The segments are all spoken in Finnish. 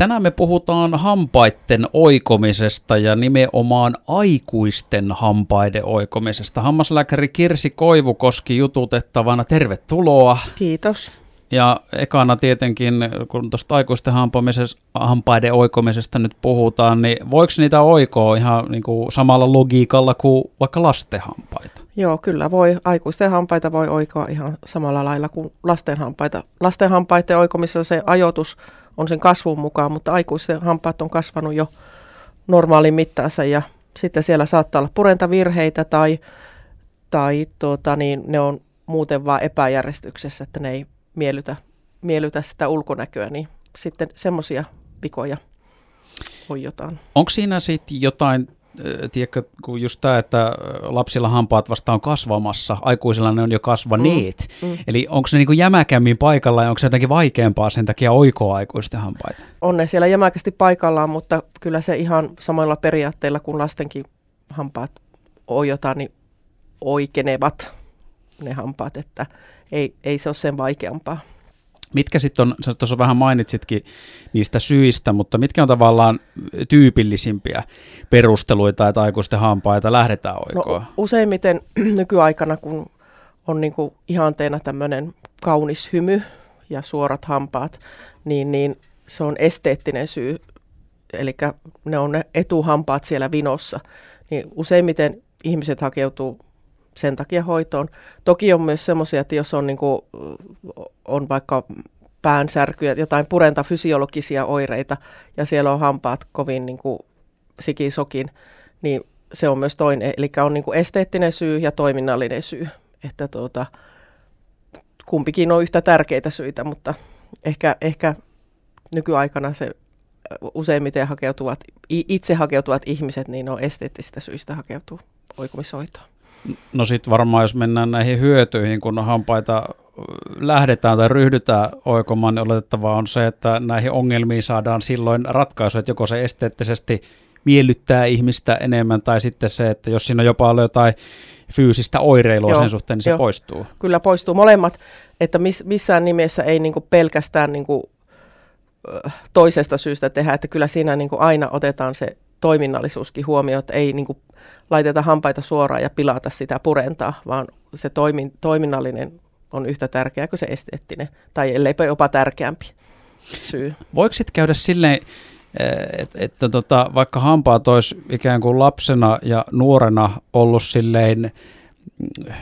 Tänään me puhutaan hampaiden oikomisesta ja nimenomaan aikuisten hampaiden oikomisesta. Hammaslääkäri Kirsi Koivukoski jututettavana, tervetuloa. Kiitos. Ja ekana tietenkin, kun tuosta aikuisten hampaiden oikomisesta nyt puhutaan, niin voiko niitä oikoa ihan niin kuin samalla logiikalla kuin vaikka lasten hampaita? Joo, kyllä voi. Aikuisten hampaita voi oikoa ihan samalla lailla kuin lasten hampaita. Lasten hampaiden oikomissa se ajoitus on sen kasvun mukaan, mutta aikuisten hampaat on kasvanut jo normaalin mittaansa ja sitten siellä saattaa olla purentavirheitä tai ne on muuten vaan epäjärjestyksessä, että ne ei miellytä sitä ulkonäköä, niin sitten semmoisia vikoja on jotain. Onko siinä sitten jotain, tiedätkö, kun just tämä, että lapsilla hampaat vasta on kasvamassa, aikuisilla ne on jo kasvaneet, eli onko ne niinku jämäkämmin paikallaan ja onko se jotenkin vaikeampaa sen takia oikoa aikuisten hampaita? On ne siellä jämäkästi paikallaan, mutta kyllä se ihan samoilla periaatteilla kuin lastenkin hampaat oijotaan, niin oikenevat ne hampaat, että ei se ole sen vaikeampaa. Mitkä sitten on, sä tuossa vähän mainitsitkin niistä syistä, mutta mitkä on tavallaan tyypillisimpiä perusteluita, että aikuisten hampaita lähdetään oikoon? No, useimmiten nykyaikana, kun on niinku ihanteena tämmöinen kaunis hymy ja suorat hampaat, niin se on esteettinen syy, eli ne on ne etuhampaat siellä vinossa, niin useimmiten ihmiset hakeutuu sen takia hoitoon. Toki on myös semmoisia, että jos on, on vaikka päänsärkyjä, jotain purentafysiologisia oireita, ja siellä on hampaat kovin sikisokin, niin se on myös toinen. Eli on esteettinen syy ja toiminnallinen syy. Että kumpikin on yhtä tärkeitä syitä, mutta ehkä nykyaikana se useimmiten itse hakeutuvat ihmiset, niin on esteettisistä syistä hakeutuu oikumishoitoon. No sitten varmaan, jos mennään näihin hyötyihin, kun hampaita lähdetään tai ryhdytään oikomaan, niin oletettavaa on se, että näihin ongelmiin saadaan silloin ratkaisu, että joko se esteettisesti miellyttää ihmistä enemmän, tai sitten se, että jos siinä on jopa ollut jotain fyysistä oireilua sen suhteen, niin se poistuu. Kyllä poistuu molemmat, että missään nimessä ei pelkästään toisesta syystä tehdä, että kyllä siinä aina otetaan se toiminnallisuuskin huomioon, että ei laiteta hampaita suoraan ja pilata sitä purentaa, vaan se toiminnallinen on yhtä tärkeä kuin se esteettinen, tai elleipä jopa tärkeämpi syy. Voiko sitten käydä silleen, että vaikka hampaat olisi ikään kuin lapsena ja nuorena ollut silleen,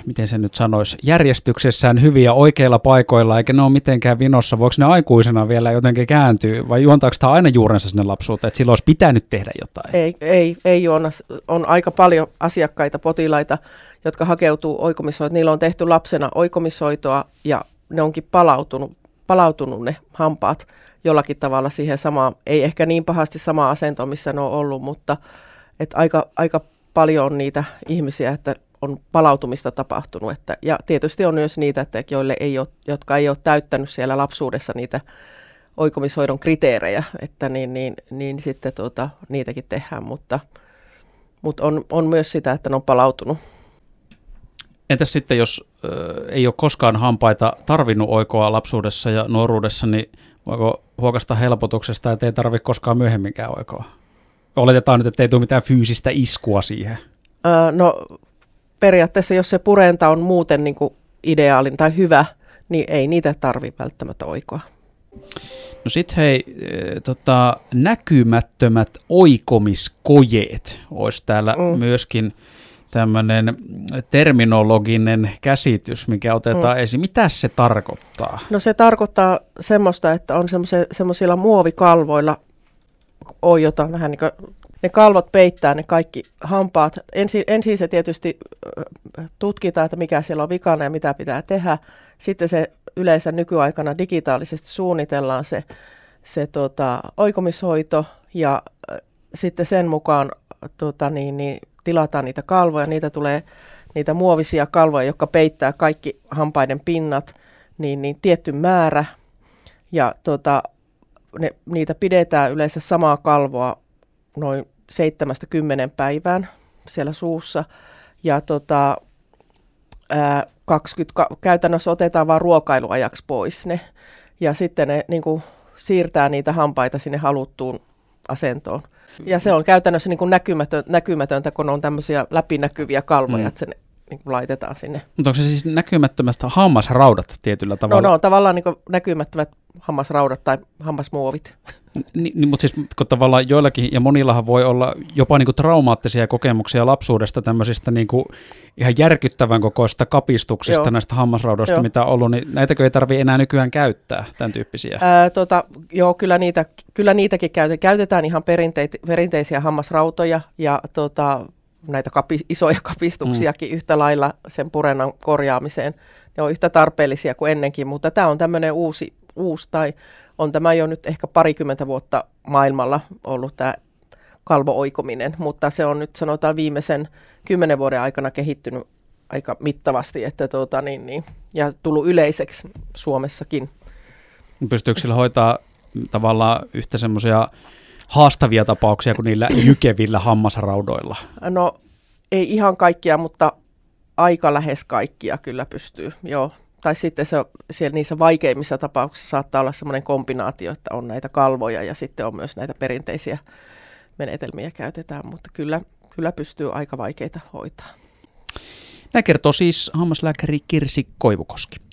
miten se nyt sanoisi, järjestyksessään hyviä oikeilla paikoilla, eikä ne ole mitenkään vinossa. Voiko ne aikuisena vielä jotenkin kääntyä, vai juontaako tämä aina juurensa sinne lapsuuteen, että sillä olisi pitänyt tehdä jotain? Ei juona. On aika paljon asiakkaita, potilaita, jotka hakeutuu oikomishoitoon. Niillä on tehty lapsena oikomishoitoa, ja ne onkin palautunut ne hampaat jollakin tavalla siihen samaan, ei ehkä niin pahasti samaan asentoon, missä ne on ollut, mutta et aika paljon on niitä ihmisiä, että on palautumista tapahtunut. Ja tietysti on myös niitä, että jotka ei ole täyttänyt siellä lapsuudessa niitä oikomishoidon kriteerejä, että niin sitten niitäkin tehdään, mutta on myös sitä, että ne on palautunut. Entäs sitten, jos ei ole koskaan hampaita tarvinnut oikoa lapsuudessa ja nuoruudessa, niin voiko huokasta helpotuksesta, että ei tarvitse koskaan myöhemminkään oikoa? Oletetaan nyt, että ei tule mitään fyysistä iskua siihen. No, periaatteessa, jos se purenta on muuten ideaalin tai hyvä, niin ei niitä tarvitse välttämättä oikoa. No sitten hei, näkymättömät oikomiskojeet olisi täällä myöskin tämmöinen terminologinen käsitys, mikä otetaan esiin. Mitä se tarkoittaa? No se tarkoittaa semmoista, että on semmoisilla muovikalvoilla oijotaan vähän niin kuin. Ne kalvot peittää ne kaikki hampaat. Ensin se tietysti tutkitaan, että mikä siellä on vikana ja mitä pitää tehdä. Sitten se yleensä nykyaikana digitaalisesti suunnitellaan se oikomishoito ja sitten sen mukaan tilataan niitä kalvoja. Niitä tulee niitä muovisia kalvoja, jotka peittää kaikki hampaiden pinnat, niin tietty määrä. Ja niitä pidetään yleensä samaa kalvoa noin 7-10 päivään siellä suussa ja käytännössä otetaan vaan ruokailuajaksi pois ne ja sitten ne siirtää niitä hampaita sinne haluttuun asentoon. Ja se on käytännössä niin kuin näkymätöntä, kun on tämmöisiä läpinäkyviä kalvoja, että sen niin kuin laitetaan sinne. Mutta onko se siis näkymättömästä hammasraudat tietyllä tavalla? No tavallaan niin kuin näkymättömät hammasraudat tai hammasmuovit. Mutta siis kun tavallaan joillakin ja monillahan voi olla jopa niin kuin traumaattisia kokemuksia lapsuudesta tämmöisistä niin kuin ihan järkyttävän kokoisista kapistuksista näistä hammasraudoista, mitä on ollut, niin näitäkö ei tarvitse enää nykyään käyttää, tämän tyyppisiä? Kyllä niitäkin käytetään ihan perinteisiä hammasrautoja ja näitä isoja kapistuksiakin yhtä lailla sen purenan korjaamiseen. Ne on yhtä tarpeellisia kuin ennenkin, mutta tämä on tämmöinen uusi tai on tämä jo nyt ehkä 20 vuotta maailmalla ollut tämä kalvo-oikominen, mutta se on nyt sanotaan viimeisen 10 vuoden aikana kehittynyt aika mittavasti että ja tullut yleiseksi Suomessakin. Pystyykö sillä hoitaa tavallaan yhtä semmoisia haastavia tapauksia kuin niillä jykevillä hammasraudoilla? No ei ihan kaikkia, mutta aika lähes kaikkia kyllä pystyy, joo. Tai sitten siellä niissä vaikeimmissa tapauksissa saattaa olla semmoinen kombinaatio, että on näitä kalvoja ja sitten on myös näitä perinteisiä menetelmiä käytetään, mutta kyllä pystyy aika vaikeita hoitaa. Nämä kertoo siis hammaslääkäri Kirsi Koivukoski.